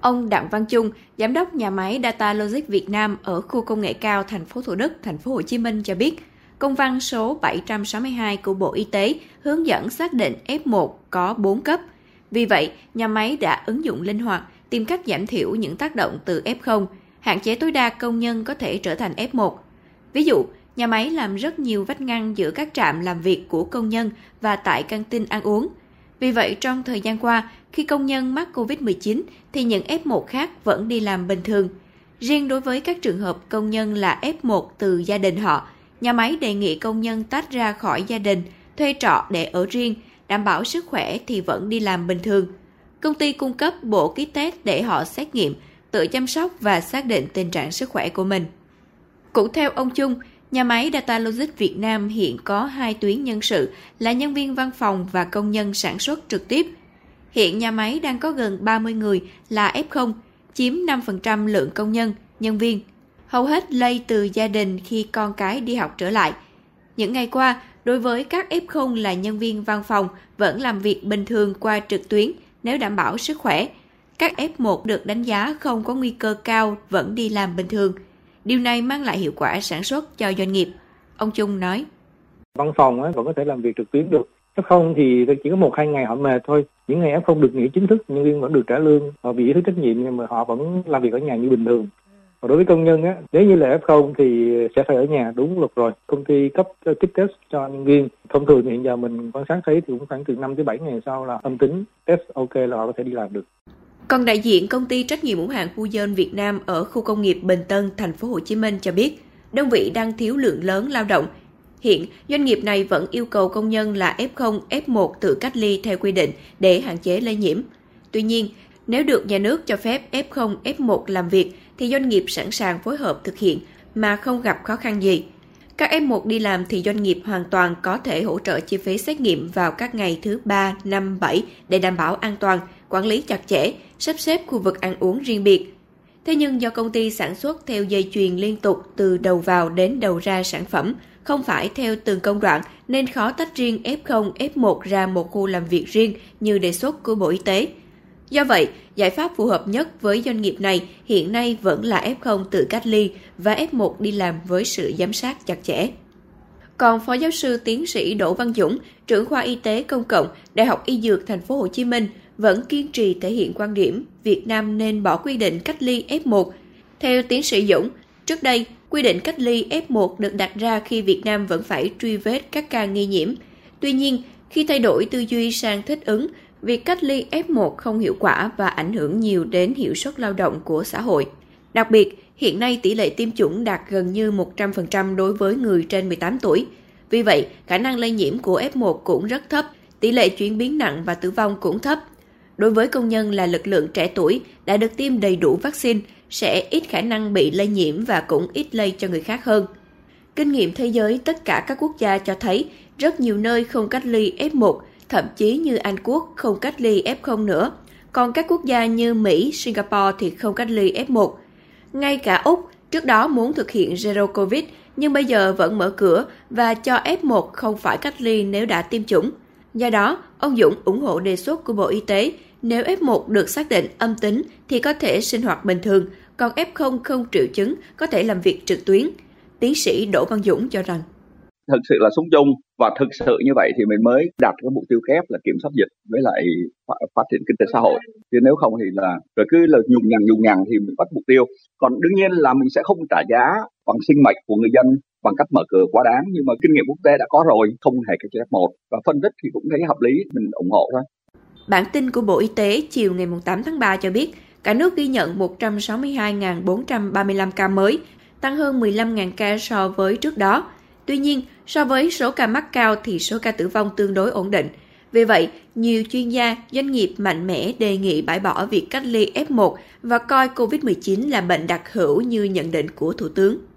Ông Đặng Văn Trung, giám đốc nhà máy Datalogic Việt Nam ở khu công nghệ cao thành phố Thủ Đức, thành phố Hồ Chí Minh cho biết, công văn số 762 của Bộ Y tế hướng dẫn xác định F1 có 4 cấp. Vì vậy, nhà máy đã ứng dụng linh hoạt, tìm cách giảm thiểu những tác động từ F0, hạn chế tối đa công nhân có thể trở thành F1. Ví dụ, nhà máy làm rất nhiều vách ngăn giữa các trạm làm việc của công nhân và tại căng tin ăn uống. Vì vậy, trong thời gian qua, khi công nhân mắc COVID-19 thì những F1 khác vẫn đi làm bình thường. Riêng đối với các trường hợp công nhân là F1 từ gia đình họ, nhà máy đề nghị công nhân tách ra khỏi gia đình, thuê trọ để ở riêng, đảm bảo sức khỏe thì vẫn đi làm bình thường. Công ty cung cấp bộ kit test để họ xét nghiệm, tự chăm sóc và xác định tình trạng sức khỏe của mình. Cũng theo ông Trung, nhà máy Datalogic Việt Nam hiện có 2 tuyến nhân sự là nhân viên văn phòng và công nhân sản xuất trực tiếp. Hiện nhà máy đang có gần 30 người là F0, chiếm 5% lượng công nhân, nhân viên. Hầu hết lây từ gia đình khi con cái đi học trở lại. Những ngày qua, đối với các F0 là nhân viên văn phòng vẫn làm việc bình thường qua trực tuyến nếu đảm bảo sức khỏe. Các F1 được đánh giá không có nguy cơ cao vẫn đi làm bình thường. Điều này mang lại hiệu quả sản xuất cho doanh nghiệp. Ông Trung nói. Văn phòng vẫn có thể làm việc trực tuyến được. F0 thì chỉ có 1-2 ngày họ mệt thôi. Những ngày F0 được nghỉ chính thức, nhân viên vẫn được trả lương. Họ bị ý thức trách nhiệm nhưng mà họ vẫn làm việc ở nhà như bình thường. Còn đối với công nhân, nếu như là F0 thì sẽ phải ở nhà đúng luật rồi. Công ty cấp kit test cho nhân viên. Thông thường hiện giờ mình quan sát thấy thì cũng khoảng từ 5-7 ngày sau là âm tính test ok là họ có thể đi làm được. Còn đại diện công ty trách nhiệm hữu hạn Pujen Việt Nam ở khu công nghiệp Bình Tân, thành phố Hồ Chí Minh cho biết, đơn vị đang thiếu lượng lớn lao động. Hiện, doanh nghiệp này vẫn yêu cầu công nhân là F0, F1 tự cách ly theo quy định để hạn chế lây nhiễm. Tuy nhiên, nếu được nhà nước cho phép F0, F1 làm việc thì doanh nghiệp sẵn sàng phối hợp thực hiện mà không gặp khó khăn gì. Các F1 đi làm thì doanh nghiệp hoàn toàn có thể hỗ trợ chi phí xét nghiệm vào các ngày thứ 3, 5, 7 để đảm bảo an toàn, quản lý chặt chẽ, sắp xếp khu vực ăn uống riêng biệt. Thế nhưng do công ty sản xuất theo dây chuyền liên tục từ đầu vào đến đầu ra sản phẩm, không phải theo từng công đoạn nên khó tách riêng F0, F1 ra một khu làm việc riêng như đề xuất của Bộ Y tế. Do vậy, giải pháp phù hợp nhất với doanh nghiệp này hiện nay vẫn là F0 tự cách ly và F1 đi làm với sự giám sát chặt chẽ. Còn Phó Giáo sư Tiến sĩ Đỗ Văn Dũng, trưởng khoa Y tế Công cộng, Đại học Y Dược Thành phố Hồ Chí Minh vẫn kiên trì thể hiện quan điểm Việt Nam nên bỏ quy định cách ly F1. Theo Tiến sĩ Dũng, trước đây, quy định cách ly F1 được đặt ra khi Việt Nam vẫn phải truy vết các ca nghi nhiễm. Tuy nhiên, khi thay đổi tư duy sang thích ứng, việc cách ly F1 không hiệu quả và ảnh hưởng nhiều đến hiệu suất lao động của xã hội. Đặc biệt, hiện nay tỷ lệ tiêm chủng đạt gần như 100% đối với người trên 18 tuổi. Vì vậy, khả năng lây nhiễm của F1 cũng rất thấp, tỷ lệ chuyển biến nặng và tử vong cũng thấp. Đối với công nhân là lực lượng trẻ tuổi đã được tiêm đầy đủ vaccine, sẽ ít khả năng bị lây nhiễm và cũng ít lây cho người khác hơn. Kinh nghiệm thế giới tất cả các quốc gia cho thấy rất nhiều nơi không cách ly F1, thậm chí như Anh Quốc không cách ly F0 nữa, còn các quốc gia như Mỹ, Singapore thì không cách ly F1. Ngay cả Úc trước đó muốn thực hiện Zero Covid nhưng bây giờ vẫn mở cửa và cho F1 không phải cách ly nếu đã tiêm chủng. Do đó, ông Dũng ủng hộ đề xuất của Bộ Y tế, nếu F1 được xác định âm tính thì có thể sinh hoạt bình thường, còn F0 không triệu chứng có thể làm việc trực tuyến. Tiến sĩ Đỗ Văn Dũng cho rằng, thực sự là sống chung và thực sự như vậy thì mình mới đạt cái mục tiêu kép là kiểm soát dịch với lại phát triển kinh tế xã hội. Chứ nếu không thì rồi cứ là nhùng nhằng thì mình mất mục tiêu. Còn đương nhiên là mình sẽ không trả giá bằng sinh mệnh của người dân bằng cách mở cửa quá đáng. Nhưng mà kinh nghiệm quốc tế đã có rồi, không hề cái chế F1 và phân tích thì cũng thấy hợp lý, mình ủng hộ thôi. Bản tin của Bộ Y tế chiều ngày 8 tháng 3 cho biết cả nước ghi nhận 162.435 ca mới, tăng hơn 15.000 ca so với trước đó. Tuy nhiên, so với số ca mắc cao thì số ca tử vong tương đối ổn định. Vì vậy, nhiều chuyên gia, doanh nghiệp mạnh mẽ đề nghị bãi bỏ việc cách ly F1 và coi COVID-19 là bệnh đặc hữu như nhận định của Thủ tướng.